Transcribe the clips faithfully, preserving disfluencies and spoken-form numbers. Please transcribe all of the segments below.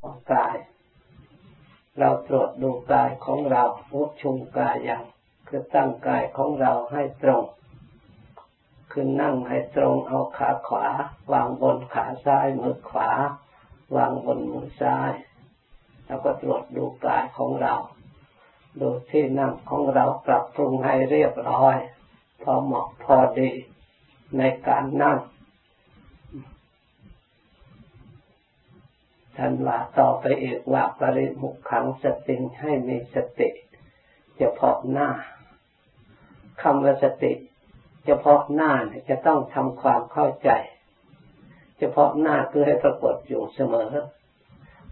ของกายเราตรวจดูกายของเราวุบชุมกายอย่างคือตั้งกายของเราให้ตรงคือนั่งให้ตรงเอาขาขวาวางบนขาซ้ายมือขวาวางบนมือซ้ายแล้วก็ตรวจดูกายของเราดูที่นั่งของเราปรับปรุงให้เรียบร้อยพอเหมาะพอดีในการนั่งท่านว่าต่อไปอีกว่าปริมุขขังสติให้มีสติเฉพาะหน้าคำว่าสติเฉพาะหน้าจะต้องทำความเข้าใจเฉพาะหน้าคือให้ปรากฏอยู่เสมอ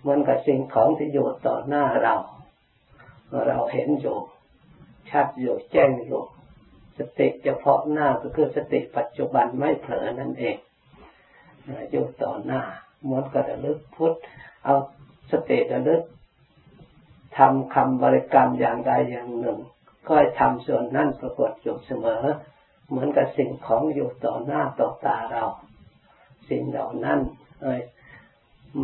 เหมือนกับสิ่งของที่อยู่ต่อหน้าเราเราเห็นอยู่ชัดอยู่แจ้งอยู่สติเฉพาะหน้าก็คือสติปัจจุบันไม่เผลอนั่นเองอยู่ต่อหน้ามันก็ระลึกพุทธเอาสติระลึกทำคำบริกรรมอย่างใดอย่างหนึ่งก็ให้ทำส่วนนั้นปรากฏอยู่เสมอเหมือนกับสิ่งของอยู่ต่อหน้าต่อตาเราสิ่งเหล่านั้นเอ้ย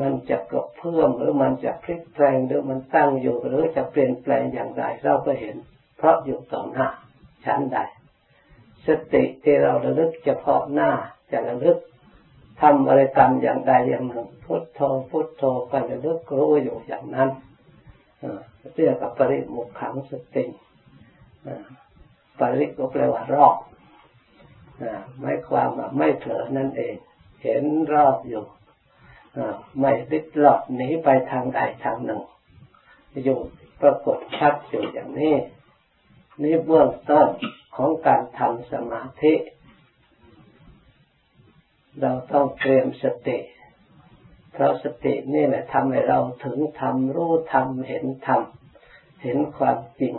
มันจะกระเพื่อมหรือมันจะพลิกแปลงหรือมันตั้งอยู่หรือจะเปลี่ยนแปลงอย่างไรเราก็เห็นเพราะอยู่ต่อหน้าชั้นใดสติที่เราระลึกเฉพาะหน้าจะระลึกทำบริกรรมอย่างใดอย่างหนึ่งพุทโธพุทโธก็ระลึกรู้อยู่อย่างนั้นเรียกว่าปริมุขขังสติปริก็แปลว่ารอบไม่ความว่าไม่เผลอนั่นเองเห็นรอบอยู่ไม่ติดหลอดหนีไปทางใดทางหนึ่งอยู่ปรากฏชัดอยู่อย่างนี้นี่เบื้องต้นของการทำสมาธิเราต้องเตรียมสติเพราะสตินี่แหละทำให้เราถึงธรรมรู้ธรรมเห็นธรรมเห็นความจริง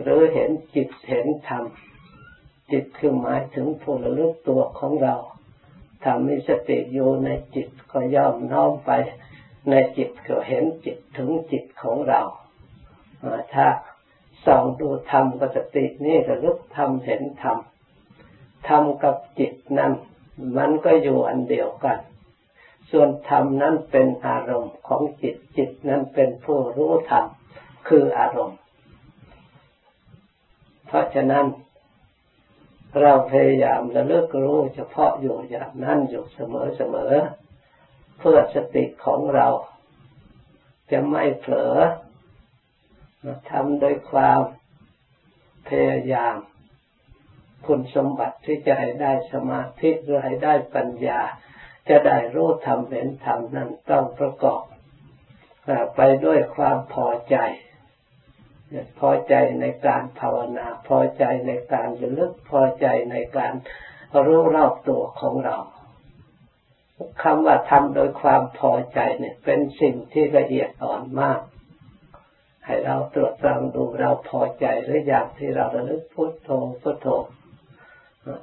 หรือเห็นจิตเห็นธรรมจิตคือหมายถึงผู้ระลึกตัวของเราทำให้สติอยู่ในจิตก็ย่อมน้อมไปในจิตก็เห็นจิตถึงจิตของเราถ้าส่องดูธรรมกับสตินี่ระลึกธรรมเห็นธรรมธรรมกับจิตนั้นมันก็อยู่อันเดียวกันส่วนธรรมนั้นเป็นอารมณ์ของจิตจิตนั้นเป็นผู้รู้ธรรมคืออารมณ์เพราะฉะนั้นเราพยายามระลึกรู้เฉพาะอยู่อย่างนั้นอยู่เสมอเสมอเพื่อสติของเราจะไม่เผลอทำโดยความพยายามคุณสมบัติที่จะให้ได้สมาธิหรือให้ได้ปัญญาจะได้รู้ธรรมเห็นธรรมนั้นต้องประกอบไปด้วยความพอใจพอใจในการภาวนาพอใจในการระลึกพอใจในการรู้รอบตัวของเราคำว่าทำโดยความพอใจเนี่ยเป็นสิ่งที่ละเอียดอ่อนมากให้เราตรวจตรองดูเราพอใจหรืออย่างที่เราระลึกพุทโธพุทโธ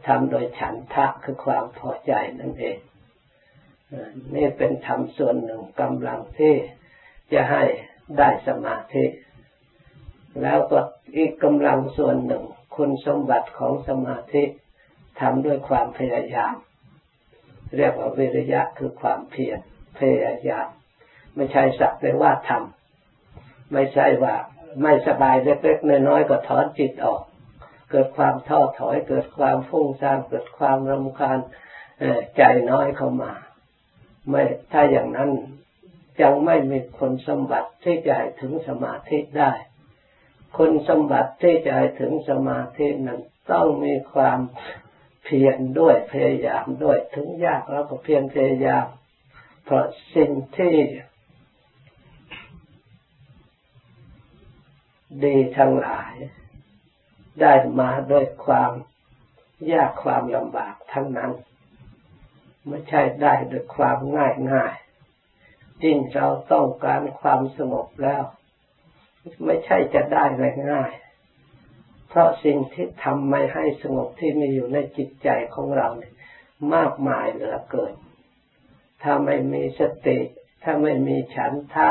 ทำโดยฉันทะคือความพอใจนั่นเองนี่เป็นธรรมส่วนหนึ่งกำลังที่จะให้ได้สมาธิแล้วก็อีกกำลังส่วนหนึ่งคุณสมบัติของสมาธิทำด้วยความพยายามเรียกว่าวิริยะคือความเพียรพยายามไม่ใช่สักแต่ว่าทำไม่ใช่ว่าไม่สบายเล็กๆน้อยๆก็ถอนจิตออกเกิดความท้อถอยเกิดความฟุ้งซ่านเกิดความรำคาญใจน้อยเข้ามาไม่ถ้าอย่างนั้นยังไม่มีคุณสมบัติที่จะให้ถึงสมาธิได้คุณสมบัติที่จะให้ถึงสมาธินั้นต้องมีความเพียรด้วยพยายามด้วยถึงยากเราก็เพียรพยายามเพราะสิ่งที่ดีทั้งหลายได้มาด้วยความยากความลำบากทั้งนั้นไม่ใช่ได้ด้วยความง่ายง่ายยิ่งเราต้องการความสงบแล้วไม่ใช่จะได้ง่ายๆเพราะสิ่งที่ทำไม่ให้สงบที่มีอยู่ในจิตใจของเราเนี่ยมากมายเหลือเกินถ้าไม่มีสติถ้าไม่มีฉันทะ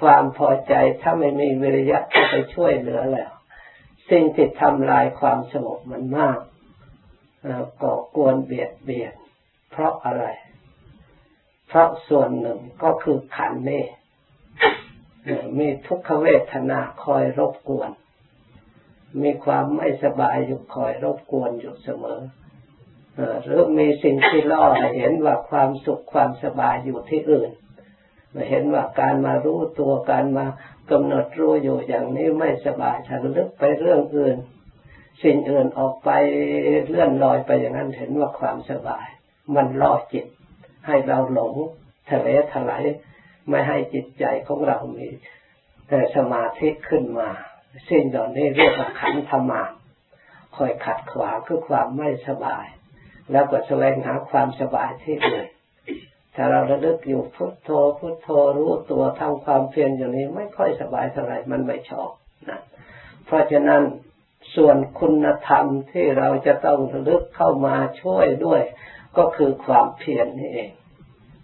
ความพอใจถ้าไม่มีวิริยะเข้าไปช่วยเหลือแล้วสิ่งที่ทำลายความสงบมันมากก่อกวนเบียดเบียนเพราะอะไรเพ เพราะส่วนหนึ่งก็คือขันธ์นี้มีทุกขเวทนาคอยรบกวนมีความไม่สบายอยู่คอยรบกวนอยู่เสมอหรือมีสิ่งที่ล่อเห็นว่าความสุขความสบายอยู่ที่อื่นเห็นว่าการมารู้ตัวการมากำหนดรู้อยู่อย่างนี้ไม่สบายฉันลึกไปเรื่องอื่นสิ่งอื่นออกไปเลื่อนลอยไปอย่างนั้นเห็นว่าความสบายมันล่อจิตให้เราหลงทะเลทลายไม่ให้จิตใจของเรามีสมาธิขึ้นมาสิ่งเหล่านี้เรียกว่าขันธมารคอยขัดขวางคือความไม่สบายแล้วก็แสวงหาความสบายที่อื่นถ้าเราระลึกอยู่พุทโธพุทโธรู้ตัวทำความเพียรอย่างนี้ไม่ค่อยสบายเท่าไหร่มันไม่ชอบนะเพราะฉะนั้นส่วนคุณธรรมที่เราจะต้องระลึกเข้ามาช่วยด้วยก็คือความเพียรนี่เอง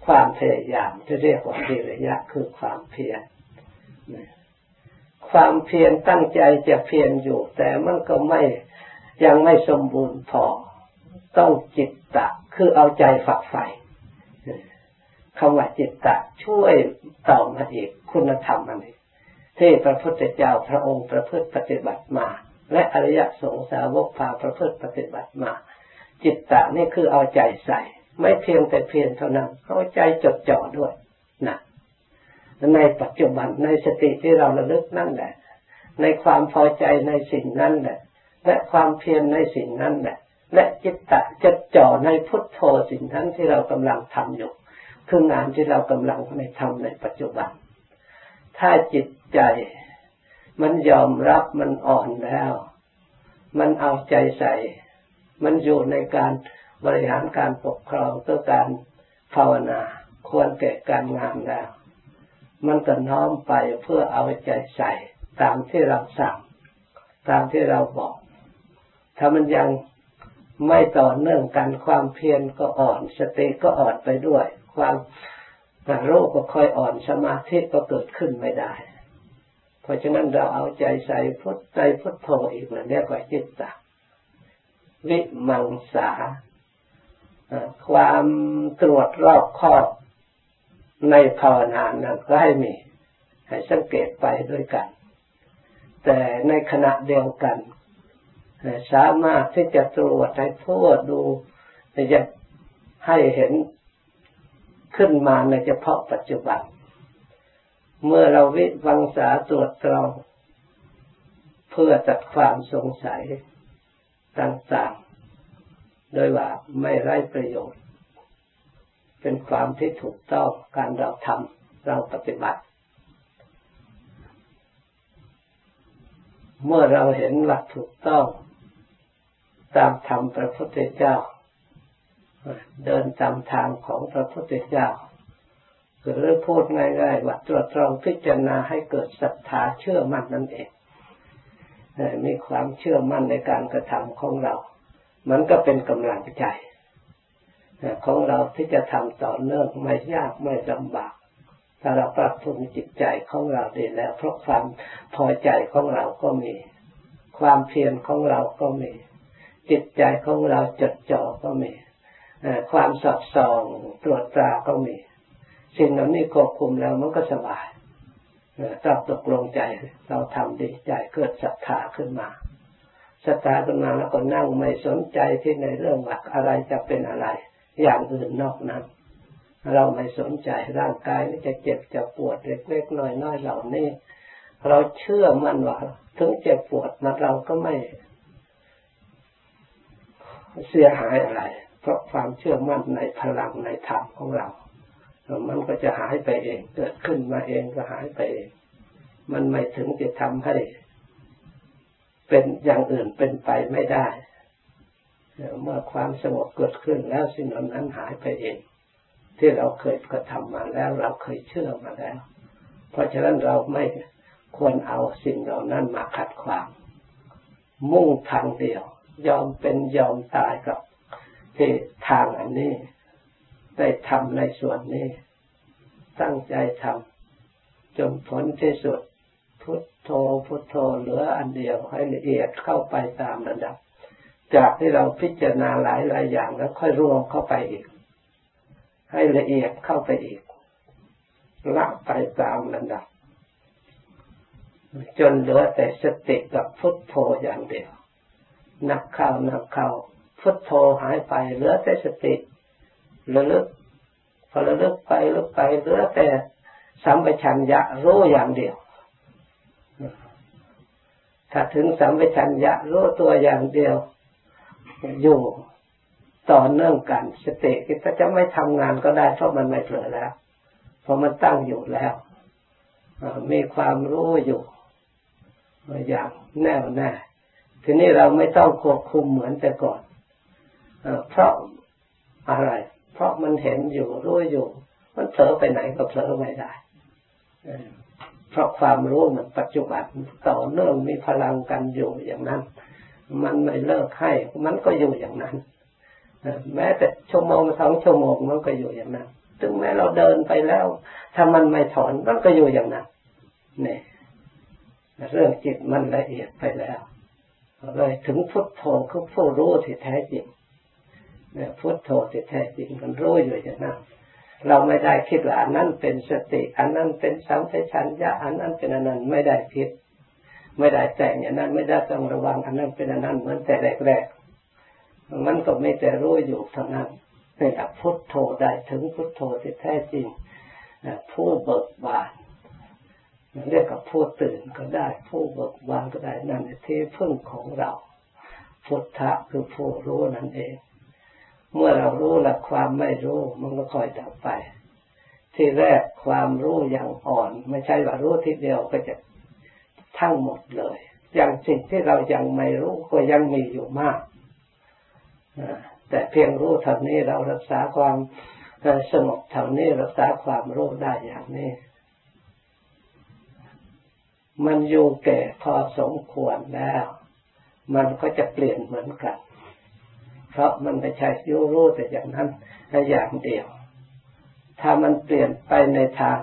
ความพยายามที่เรียกว่าวิริยะคือความเพียรความเพียรตั้งใจจะเพียรอยู่แต่มันก็ไม่ยังไม่สมบูรณ์พอต้องจิตตะคือเอาใจฝักใฝ่คำว่าจิตตะช่วยต่อมาอีกคุณธรรมอันนี้ที่พระพุทธเจ้าพระองค์ประพฤติปฏิบัติมาและอริยสงฆ์สาวกพาประพฤติปฏิบัติมาจิตตะนี่คือเอาใจใส่ไม่เพียงแต่เพียรเท่านั้นเอาใจจดจ่อด้วยนะในปัจจุบันในสติที่เราระลึกนั่นแหละในความพอใจในสิ่งนั้นแหละและความเพียรในสิ่งนั้นแหละและจิตตะจดจ่อในพุทโธสิ่งนั้นที่เรากำลังทำอยู่คืองานที่เรากำลังในทำในปัจจุบันถ้าจิตใจมันยอมรับมันอ่อนแล้วมันเอาใจใส่มันอยู่ในการบริหารการปกครองเพื่อการภาวนาควรแก่การงานแล้วมันก็น้อมไปเพื่อเอาใจใส่ตามที่เราสั่งตามที่เราบอกถ้ามันยังไม่ต่อเนื่องกันความเพียรก็อ่อนสติก็อ่อนไปด้วยความโรคก็ค่อยอ่อนสมาธิก็เกิดขึ้นไม่ได้เพราะฉะนั้นเราเอาใจใส่พุทธใจพุทโธอีกแล้วเรียกว่าจิตตะวิมังสาความตรวจรอบคอบในภาวนานั้นก็ให้มีให้สังเกตไปด้วยกันแต่ในขณะเดียวกันสามารถที่จะตรวจให้ทั่วดูจะให้เห็นขึ้นมาในเฉพาะปัจจุบันเมื่อเราวิวังสาตรวจตรองเพื่อตัดความสงสัยต่างๆโดยว่าไม่ไร้ประโยชน์เป็นความที่ถูกต้องการเราทำเราปฏิบัติเมื่อเราเห็นหลักถูกต้องตามธรรมพระพุทธเจ้าเดินตามทางของพระพุทธเจ้าหรือพูดง่ายๆว่าตรวจตรองพิจารณาให้เกิดศรัทธาเชื่อมั่นนั่นเองมีความเชื่อมั่นในการกระทำของเรามันก็เป็นกำลังใจของเราที่จะทำต่อเนื่องไม่ยากไม่ลำบากถ้าเราปรับปรุงจิตใจของเราดีแล้วเพราะความพอใจของเราก็มีความเพียรของเราก็มีจิตใจของเราจดจ่อก็มีความสอดส่องตรวจตราก็มีสิ่งเหล่านี้ควบคุมแล้วมันก็สบายเราตกลงใจเราทำดีใจเกิดศรัทธาขึ้นมาศรัทธาขึ้นมาแล้วก็นั่งไม่สนใจที่ในเรื่องหลักอะไรจะเป็นอะไรอย่างอื่นนอกนั้นเราไม่สนใจร่างกายนี่จะเจ็บจะปวดเล็กๆน้อยๆเหล่านี้เราเชื่อมั่นว่าถึงเจ็บปวดมาเราก็ไม่เสียหายอะไรเพราะความเชื่อมั่นในพลังในธรรมของเรามันก็จะหายไปเองเกิดขึ้นมาเองก็หายไปเองมันไม่ถึงจะทำให้เป็นอย่างอื่นเป็นไปไม่ได้เมื่อความสงบเกิดขึ้นแล้วสิ่งนั้นหายไปเองที่เราเคยกระทำมาแล้วเราเคยเชื่อมาแล้วเพราะฉะนั้นเราไม่ควรเอาสิ่งเหล่านั้นมาขัดขวางมุ่งทางเดียวยอมเป็นยอมตายกับที่ทางอันนี้ได้ทำในส่วนนี้ตั้งใจทำจนผลที่สุดพุทโธพุทโธเหลืออันเดียวให้ละเอียดเข้าไปตามระดับจากที่เราพิจารณาหลายๆอย่างแล้วค่อยรวมเข้าไปอีก ให้ละเอียดเข้าไปอีกละไปตามระดับจนเหลือแต่สติกับพุทโธอย่างเดียวนับเข้านับเข้าพุทโธหายไปเหลือแต่สติระลึกพอระลึกไประลึกไปเหลือแต่สัมปชัญญะรู้อย่างเดียวถ้าถึงสัมปชัญญะรู้ตัวอย่างเดียวอยู่ต่อเนื่องกันสติก็จะไม่ทำงานก็ได้เพราะมันไม่เผลอแล้วเพราะมันตั้งอยู่แล้วมีความรู้อยู่อย่างแน่วแน่ทีนี้เราไม่ต้องควบคุมเหมือนแต่ก่อนเพราะอะไรเพราะมันเห็นอยู่รู้อยู่มันเผลอไปไหนก็เผลอไม่ได้เพราะความรู้มันปัจจุบันต่อเนื่องมีพลังกันอยู่อย่างนั้นมันไม่เลิกให้มันก็อยู่อย่างนั้นแม้แต่ชั่วโมงสองชั่วโมงมันก็อยู่อย่างนั้นถึงแม้เราเดินไปแล้วถ้ามันไม่ถอนมันก็อยู่อย่างนั้นเนี่ยเรื่องจิตมันละเอียดไปแล้วเลยถึงพุทโธคือผู้รู้ที่แท้จริงเนี่ยพุทโธที่แท้จริงมันรู้อยู่อย่างนั้นเราไม่ได้คิดว่าอันนั้นเป็นสติอันนั้นเป็นสัมปชัญญะอันนั้นเป็นอันนั้นไม่ได้คิดไม่ได้แต่งอันนั้นไม่ได้ต้องระวังอันนั้นเป็นอันนั้นเหมือนแต่แรกๆมันก็ไม่แต่รู้อยู่เท่านั้นเป็นพุทโธได้ถึงพุทโธที่แท้จริงผู้เบิกบานเรียกว่าผู้ตื่นก็ได้ผู้เบิกบานก็ได้นั่นที่พึ่งของเราพุทธะคือผู้รู้นั่นเองเมื่อเรารู้ละความไม่รู้มันก็ค่อยดับไปที่แรกความรู้อย่างอ่อนไม่ใช่ว่ารู้ทีเดียวก็จะทั้งหมดเลยอย่างสิ่งที่เรายังไม่รู้ก็ยังมีอยู่มากแต่เพียงรู้เท่านี้เรารักษาความสงบเท่านี้รักษาความรู้ได้อย่างนี้มันอยู่แก่พอสมควรแล้วมันก็จะเปลี่ยนเหมือนกันเพราะมันไม่ใช่รู้รู้แต่อย่างนั้นและอย่างเดียวถ้ามันเปลี่ยนไปในทาง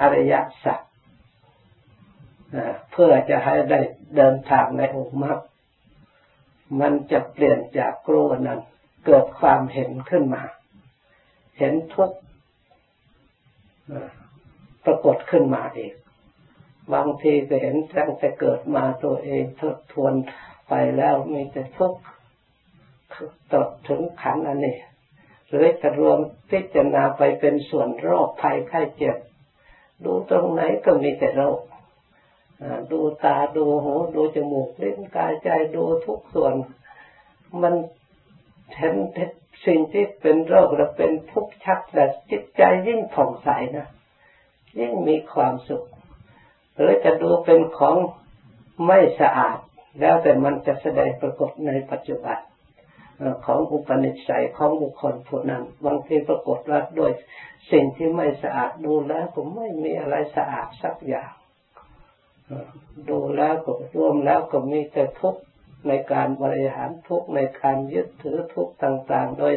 อริยสัจเพื่อจะให้ได้เดินทางในองค์มรรคมันจะเปลี่ยนจากกลัวนั้นเกิดความเห็นขึ้นมาเห็นทุกข์ปรากฏขึ้นมาเองบางทีก็เห็นตั้งแต่เกิดมาตัวเองทบทวนไปแล้วมีแต่ทุกข์ตกถึงขันธ์อันนี้หรือจะรวมพิจารณาไปเป็นส่วนโรคภัยไข้เจ็บดูตรงไหนก็มีแต่โรคดูตาดูหูดูจมูกลิ้นกายใจดูทุกส่วนมันเห็นสิ่งที่เป็นโรคและเป็นทุกข์ชัดแต่จิตใจยิ่งผ่องใสนะยิ่งมีความสุขหรือจะดูเป็นของไม่สะอาดแล้วแต่มันจะแสดงปรากฏในปัจจุบันของอุปนิสัยของบุคคลผู้นั้นบางทีปรากฏว่าด้วยสิ่งที่ไม่สะอาดดูแล้วก็ไม่มีอะไรสะอาดสักอย่างดูแล้วก็ร่วมแล้วก็มีแต่ทุกข์ในการบริหารทุกข์ในการยึดถือทุกข์ต่างๆโดย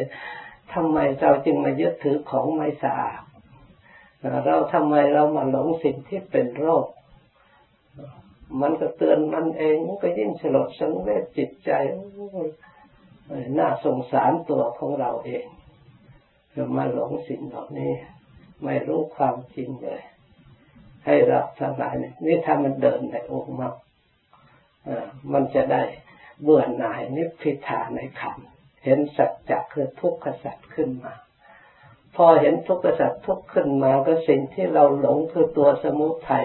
ทำไมเราจึงมายึดถือของไม่สะอาดเราทำไมเรามาหลงสิ่งที่เป็นโรคมันก็เตือนมันเองมันก็ยิ่งสลดสังเวชจิตใจน่าสงสารตัวของเราเองเรามาหลงสิ่งเหล่านี้ไม่รู้ความจริงเลยให้เราทั้งหลายนี่ถ้ามันเดินในองค์มรรคมันจะได้เบื่อหน่ายนิพพิทาในขันธ์เห็นสัจจะคือทุกขสัจขึ้นมาพอเห็นทุกขสัจทุกข์ขึ้นมาก็สิ่งที่เราหลงคือตัวสมุทัย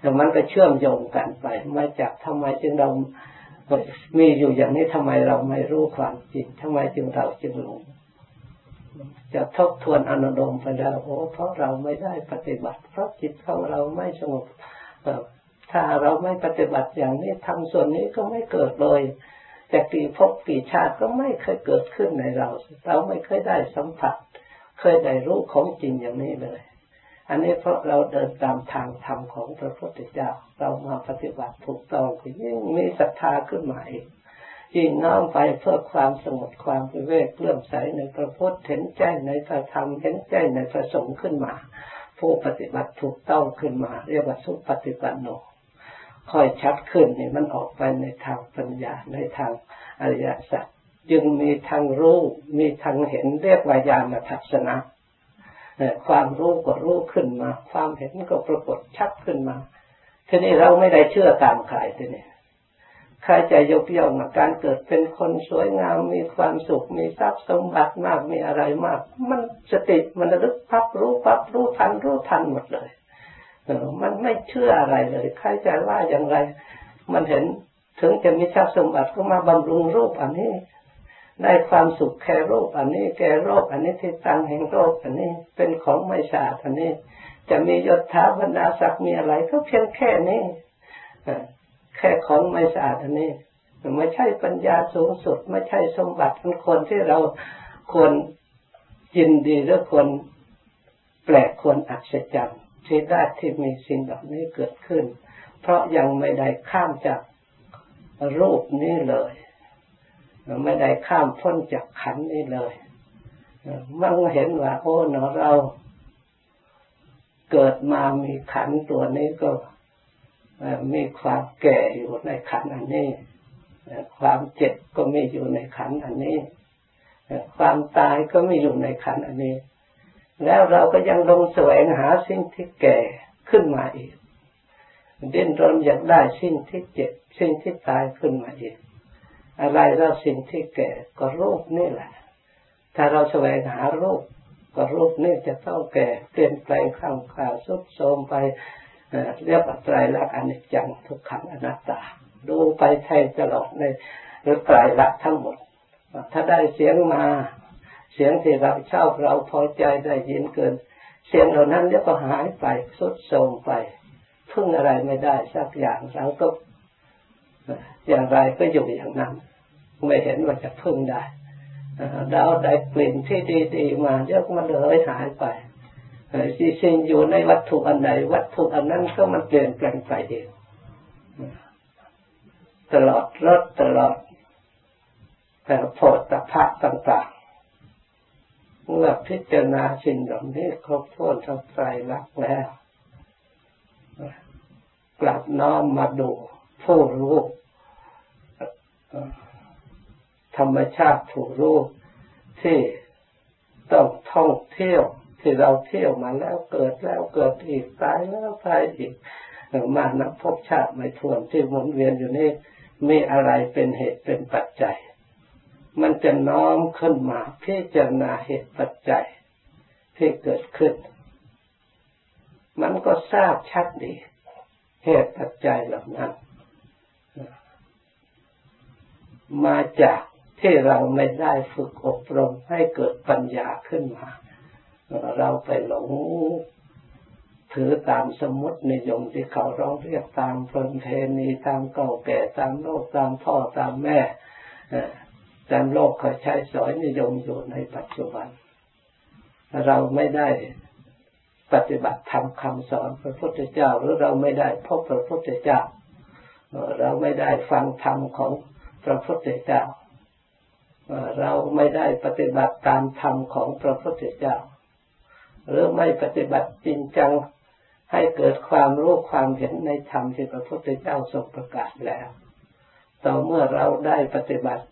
แต่มันก็เชื่อมโยงกันไปมาจากทำไมจึงเรามีอยู่อย่างนี้ทำไมเราไม่รู้ความจริงทำไมจึงเราจึงหลงจะทบทวนอนุโลมไปแล้วโอ้เพราะเราไม่ได้ปฏิบัติเพราะจิตของเราไม่สงบถ้าเราไม่ปฏิบัติอย่างนี้ทำส่วนนี้ก็ไม่เกิดเลยจากกี่ภพกี่ชาติก็ไม่เคยเกิดขึ้นในเราเราไม่เคยได้สัมผัสเคยได้รู้ของจริงอย่างนี้เลยอันนี้เพราะเราเดินตามทางธรรมของพระพุทธเจ้าเรามาปฏิบัติถูกต้องก็ยิ่งมีศรัทธาขึ้นมาอีกยิ่งน้อมไปเพื่อความสงบความวิเวกเลื่อมใสในพระพุทธเห็นแจ้งในพระธรรมเห็นแจ้งในพระสงฆ์ขึ้นมาผู้ปฏิบัติถูกต้องขึ้นมาเรียกว่าสุปฏิปันโนค่อยชัดขึ้นนี่มันออกไปในทางปัญญาในทางอริยสัจ จึงมีทางรู้มีทางเห็นเรียกว่าญาณทัศนะความรู้ก็รู้ขึ้นมาความเห็นก็ปรากฏชัดขึ้นมาทีนี้เราไม่ได้เชื่อตามใครทีนี้ใครจะยกย่องการเกิดเป็นคนสวยงามมีความสุขมีทรัพย์สมบัติมากมีอะไรมากมันสติมันระลึกปั๊บรู้ปั๊บรู้ทันรู้ทันหมดเลยมันไม่เชื่ออะไรเลยใครจะว่าอย่างไรมันเห็นถึงจะมีทรัพย์สมบัติก็มาบำรุงรูปอันนี้ได้ความสุขแค่รูปอันนี้แก่รูปอันนี้ที่ตั้งแห่งรูปอันนี้เป็นของไม่สะอาดอันนี้จะมียศถาบรรดาศักดิ์มีอะไรก็เพียงแค่นี้แค่ของไม่สะอาดอันนี้ไม่ใช่ปัญญาสูงสุดไม่ใช่สมบัติของคนที่เราควรยินดีหรือควรแปลกควรอัศจรรย์ที่ได้ที่มีสิ่งแบบนี้เกิดขึ้นเพราะยังไม่ได้ข้ามจากรูปนี้เลยไม่ได้ข้ามพ้นจากขันธ์นี้เลยมันเห็นว่าโอ้เนาะเราเกิดมามีขันธ์ตัวนี้ก็มีความแก่อยู่ในขันธ์อันนี้ความเจ็บก็มีอยู่ในขันธ์อันนี้ความตายก็มีอยู่ในขันธ์อันนี้แล้วเราก็ยังลงแสวงหาสิ่งที่แก่ขึ้นมาอีกดิ้นรนอยากได้สิ่งที่เจ็บสิ่งที่ตายขึ้นมาอีกอะไรเราสิ่งที่แก่ก็รูปนี่แหละถ้าเราแสวงหารูปก็รูปนี่จะต้องแก่เปลี่ยนแปลงข้างข่าวซุบโทรมไปเรียกว่าไตรลักษณ์อนิจจังทุกขังอนัตตาดูไปไทยตลอดในหรือไตรลักษณ์ทั้งหมดถ้าได้เสียงมาเสียงที่เราชอบเราพอใจได้ยินเกินเสียงเหล่านั้นเรียกว่าหายไปซุบโทรมไปพึ่งอะไรไม่ได้สักอย่างเราก็อย่างไรก็อยู่อย่างนั้นไม่เห็นว่าจะพึ่งได้เราได้กลิ่นที่ดีๆมาเยอะมันเลยหายไปที่สิ่งอยู่ในวัตถุอันใดวัตถุอันนั้นก็มันเปลี่ยนแปลงไปเองตลอดรสตลอดแต่โผฏฐัพพะต่างๆเมื่อพิจารณาสิ่งเหล่านี้ครบถ้วนทั้งไตรลักษณ์แล้วกลับน้อมมาดูผู้รู้ธรรมชาติผู้รู้ที่ต้องท่องเที่ยวที่เราเที่ยวมาแล้วเกิดแล้วเกิดอีกตายแล้วตายอีกมานับพบชาติไม่ถ้วนที่หมุนเวียนอยู่นี่มีอะไรเป็นเหตุเป็นปัจจัยมันจะน้อมขึ้นมาพิจารณาเหตุปัจจัยที่เกิดขึ้นมันก็ทราบชัดดีเหตุปัจจัยเหล่านั้นมาจากที่เราไม่ได้ฝึกอบรมให้เกิดปัญญาขึ้นมาเราไปหลงถือตามสมมตินิยมที่เขาร้องเรียกตามประเพณีตามเก่าแก่ตามโลกตามพ่อตามแม่ตามโลกเขาใช้สอยนิยมอยู่ในปัจจุบันเราไม่ได้ปฏิบัติธรรมคำสอนพระพุทธเจ้าหรือเราไม่ได้พบพระพุทธเจ้าเราไม่ได้ฟังธรรมของพระพุทธเจ้าเราไม่ได้ปฏิบัติตามธรรมของพระพุทธเจ้าหรือไม่ปฏิบัติจริงจังให้เกิดความรู้ความเห็นในธรรมที่พระพุทธเจ้าทรงประกาศแล้วต่อเมื่อเราได้ปฏิบัติ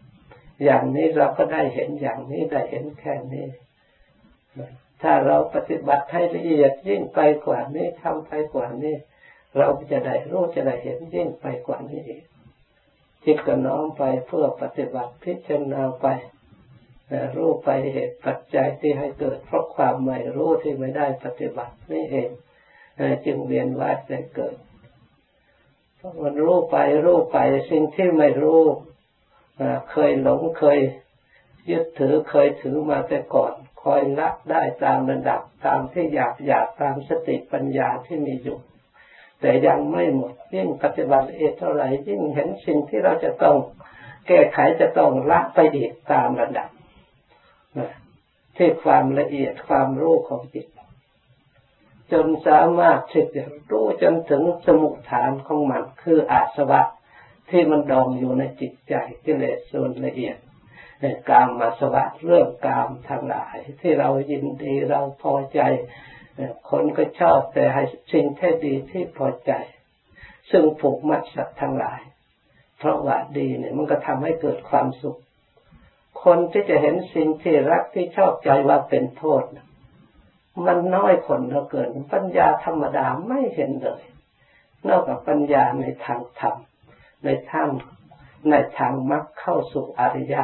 อย่างนี้เราก็ได้เห็นอย่างนี้ได้เห็นแค่นี้ถ้าเราปฏิบัติให้ละเอียดยิ่งไปกว่านี้ทำไปกว่านี้เราจะได้รู้จะได้เห็นยิ่งไปกว่านี้อีกจิตก็น้อมไปเพื่อปฏิบัติพิจารณาไปรู้ไปเหตุปัจจัยที่ให้เกิดเพราะความไม่รู้ที่ไม่ได้ปฏิบัตินี่เองจึงเวียนว่ายตายเกิดเพราะมันรู้ไปรู้ไปสิ่งที่ไม่รู้เคยหลงเคยยึดถือเคยถือมาแต่ก่อนคอยละได้ตามระดับตามที่อยากอยากตามสติปัญญาที่มีอยู่แต่ยังไม่หมดยิ่งปฏิบัติเอเท่าไหร่ยิ่งเห็นสิ่งที่เราจะต้องแก้ไขจะต้องละไปอีกตามระดับที่ความละเอียดความรู้ของจิตจนสามารถที่จะรู้จนถึงสมุฏฐานของมันคืออาสวะที่มันดองอยู่ในจิตใจกิเลสส่วนละเอียดในกามอาสวะเรื่องกามทั้งหลายที่เรายินดีเราพอใจคนก็ชอบแต่ให้สิ่งที่ดีที่พอใจซึ่งผูกมัดสัตว์ทั้งหลายเพราะว่าดีเนี่ยมันก็ทำให้เกิดความสุข คนที่จะเห็นสิ่งที่รักที่ชอบใจว่าเป็นโทษมันน้อยคนเหลือเกินปัญญาธรรมดาไม่เห็นเลยนอกจากปัญญาในทางธรรมในทางในทางมรรคเข้าสู่อริยะ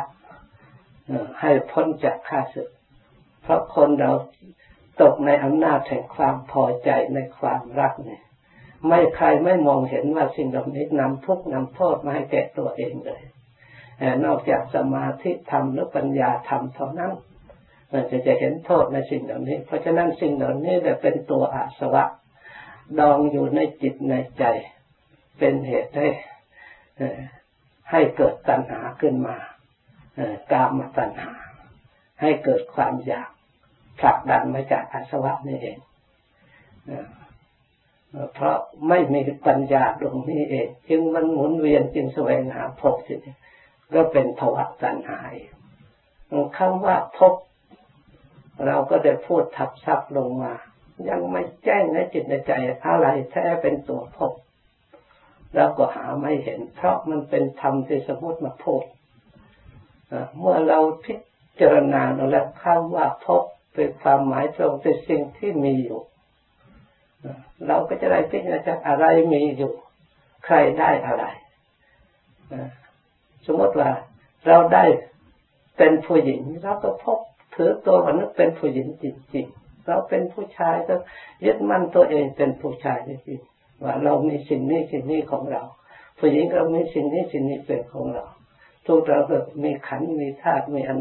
ให้พ้นจากข้าศึกเพราะคนเราตกในอำนาจแห่งความพอใจในความรักเนี่ยไม่ใครไม่มองเห็นว่าสิ่งเหล่านี้นำทุกข์นำโทษมาให้แก่ตัวเองเลยนอกจากสมาธิธรรมและปัญญาธรรมเท่านั้นมันจะจะเห็นโทษในสิ่งเหล่านี้เพราะฉะนั้นสิ่งเหล่านี้จะเป็นตัวอาสวะดองอยู่ในจิตในใจเป็นเหตุให้ให้เกิดตัณหาขึ้นมากามตัณหาให้เกิดความอยากผลักดันมาจากอาสวะนี่เองเพราะไม่มีปัญญาตรงนี้เองจึงมันหมุนเวียนจึงแสวงหาภพสิก็เป็นภวะตัณหาคำว่าภพเราก็ได้พูดทับศัพท์ลงมายังไม่แจ้งในจิตในใจอะไรแท้เป็นตัวภพเราก็หาไม่เห็นเพราะมันเป็นธรรมที่สมมติมาพูดเมื่อเราพิจารณาแล้วคำว่าภพเป็นความหมายตรงเป็นสิ่งที่มีอยู่เราก็จะได้พิจารณาอะไรมีอยู่ใครได้อะไรสมมติว่าเราได้เป็นผู้หญิงเราก็พบถือตัวว่านึกเป็นผู้หญิงจริงๆเราเป็นผู้ชายก็ยึดมั่นตัวเองเป็นผู้ชายจริงๆว่าเรามีสิ่งนี้สิ่งนี้ของเราผู้หญิงเรามีสิ่งนี้สิ่งนี้เป็นของเราทุกเราก็มีขันธ์มีธาตุมีอัน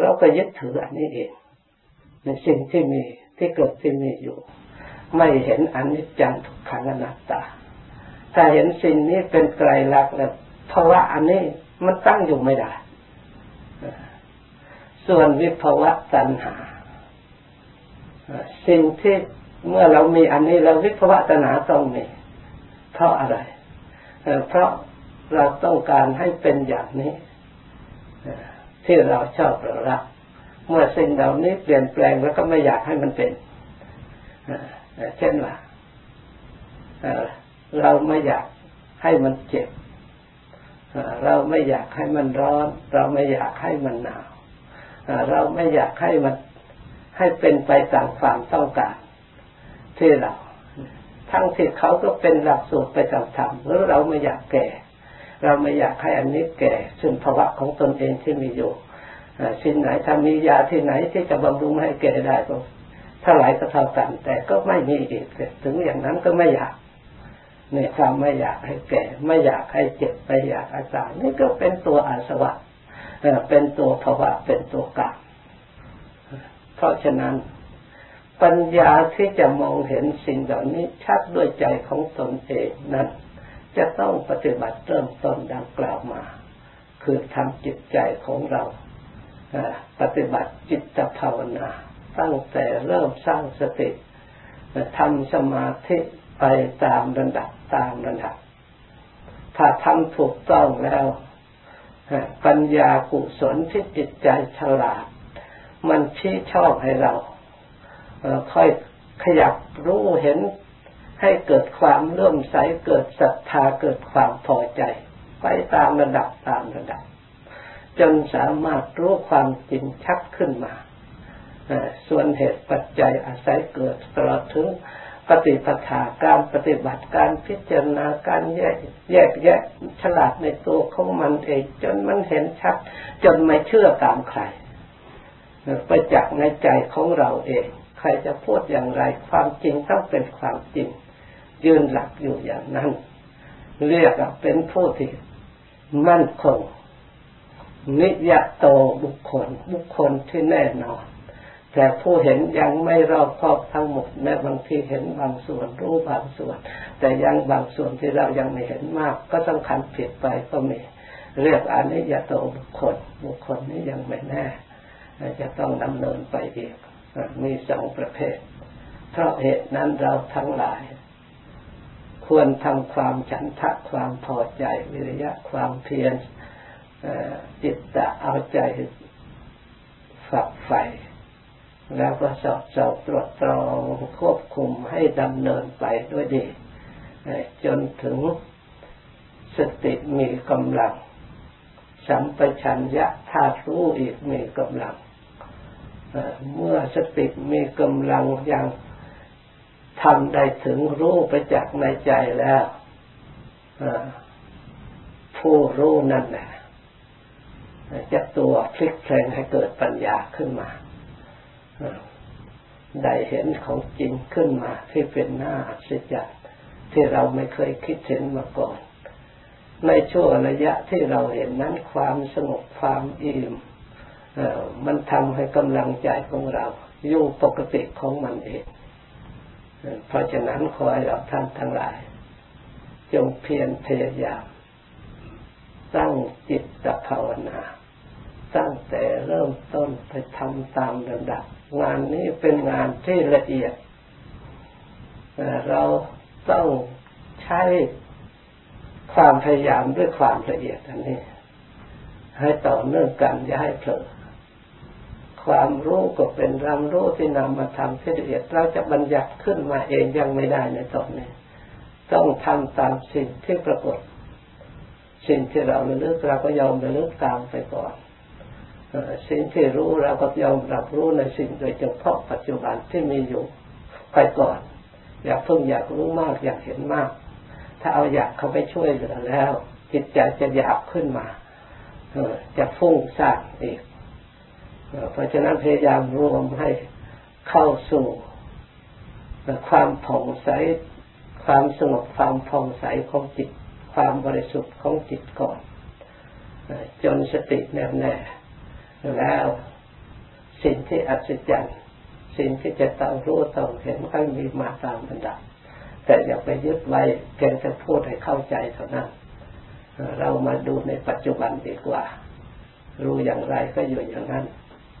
เราก็ยึดถืออันนี้เองในสิ่งที่มีที่เกิดที่มีอยู่ไม่เห็นอนิจจังทุกขังอนัตตาถ้าเห็นสิ่งนี้เป็นไตรลักษณ์แล้วภาวะอันนี้มันตั้งอยู่ไม่ได้ส่วนวิภวะตัณหาสิ่งที่เมื่อเรามีอันนี้เราวิภวะตัณหาต้องมีเพราะอะไรเพราะเราต้องการให้เป็นอย่างนี้ที่เราชอบเรารักเมื่อสิ่งเหล่านี้เปลี่ยนแปลงแล้วก็ไม่อยากให้มันเป็นเช่นว่าเราไม่อยากให้มันเจ็บเราไม่อยากให้มันร้อนเราไม่อยากให้มันหนาวเราไม่อยากให้มันให้เป็นไปตามความต้องการที่เราทั้งที่เขาก็เป็นหลักสูตรไปตามธรรมหรือเราไม่อยากแก่เราไม่อยากให้อันนี้แก่ซึ่งภาวะของตนเองที่มีอยู่สิ่งไหนถ้ามียาที่ไหนที่จะบำรุงให้แก่ได้ก็เท่าไหร่ก็เท่ากันแต่ก็ไม่มีอีกถึงอย่างนั้นก็ไม่อยากในความไม่อยากให้แก่ไม่อยากให้เจ็บไม่อยากอาสานี่ก็เป็นตัวอาสวะเป็นตัวภวะเป็นตัวกรรมเพราะฉะนั้นปัญญาที่จะมองเห็นสิ่งเหล่านี้ชัดด้วยใจของตนเองนั้นจะต้องปฏิบัติเริ่มต้นดังกล่าวมาคือทำจิตใจของเราปฏิบัติจิตภาวนาตั้งแต่เริ่มสร้างสติทำสมาธิไปตามระดับตามระดับถ้าทำถูกต้องแล้วปัญญากุศลที่จิตใจฉลาดมันชี้ช่องให้เราค่อยขยับรู้เห็นให้เกิดความเลื่อมใสเกิดศรัทธาเกิดความพอใจไปตามระดับตามระดับจนสามารถรู้ความจริงชัดขึ้นมาส่วนเหตุปัจจัยอาศัยเกิดตลอดถึงปฏิปทาการปฏิบัติการพิจารณาการแยกแยกแยะฉลาดในตัวของมันเองจนมันเห็นชัดจนไม่เชื่อตามใครไปจากในใจของเราเองใครจะพูดอย่างไรความจริงต้องเป็นความจริงยืนหลักอยู่อย่างนั้นเรียกว่าเป็นผู้ที่มั่นคงนิยโตบุคคลบุคคลที่แน่นอนแต่ผู้เห็นยังไม่รอบครอบทั้งหมดแม้บางทีเห็นบางส่วนรู้บางส่วนแต่ยังบางส่วนที่เรายังไม่เห็นมากก็ต้องขันผิดไปก็มีเรียกอนิจจโตบุคคลบุคคลนี้ยังไม่แน่จะต้องดำเนินไปอีกมีสองประเภทเพราะเหตุนั้นเราทั้งหลายควรทำความฉันทะความพอใจวิริยะความเพียรจิตตะเอาใจฝักใฝ่แล้วก็สอบสอบตรวจตรองควบคุมให้ดำเนินไปด้วยดีจนถึงสติมีกำลัง สัมปชัญญะธาตุรู้อีกมีกำลังเมื่อสติมีกำลังอย่างทำได้ถึงรู้ประจักษ์ในใจแล้วผู้รู้นั่นแหละจะตัวพลิกแปลงให้เกิดปัญญาขึ้นมาได้เห็นของจริงขึ้นมาที่เป็นหน้าอัศจรรย์ที่เราไม่เคยคิดเห็นมาก่อนในช่วงระยะที่เราเห็นนั้นความสงบความอิ่มมันทำให้กำลังใจของเราอยู่ปกติของมันเองเพราะฉะนั้นขอให้เราท่านทั้งหลายจงเพียรพยายามตั้งจิตภาวนาตั้งแต่เริ่มต้นไปทำตามลำดับงานนี้เป็นงานที่ละเอียดเราต้องใช้ความพยายามด้วยความละเอียดอันนี้ให้ต่อเนื่องกันอย่าให้เผลอความรู้ก็เป็นรำรู้ที่นำมาทำที่ละเอียดเราจะบัญญัติขึ้นมาเองยังไม่ได้ในตอนนี้ต้องทำตามสิ่งที่ปรากฏสิ่งที่เราระลึกเราก็ยอมระลึกตามไปก่อนสิ่งที่รู้เราก็ยอมรับรู้ในสิ่งโดยเฉพาะปัจจุบันที่มีอยู่ไปก่อนอย่าเพิ่งอยากรู้มากอยากเห็นมากถ้าเอาอยากเข้าไปช่วยเหลือแล้วจิตใจจะหยาบขึ้นมาจะฟุ้งซ่านอีกเพราะฉะนั้นพยายามรวมให้เข้าสู่ความผ่องใสความสงบความผ่องใสของจิตความบริสุทธิ์ของจิตก่อนจนสติแน่วแน่แล้วสิ่งที่อัศจรรย์สิ่งที่จะต้องรู้ต้องเห็นก็มีมาตามระดับแต่อย่าไปยึดไว้เพียงแต่พูดให้เข้าใจเท่านั้นเรามาดูในปัจจุบันดีกว่ารู้อย่างไรก็อยู่อย่างนั้น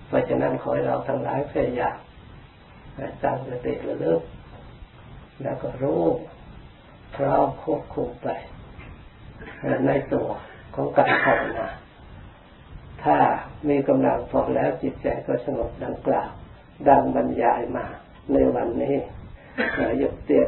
เพราะฉะนั้นขอให้เราทั้งหลายพยายามตั้งสติระลึกแล้วก็รู้พร้อมควบคุมไปในตัวของการภาวนาถ้ามีกำลังพอแล้วจิตใจก็สงบดังกล่าวดังบรรยายมาในวันนี้หยุดเตี้ย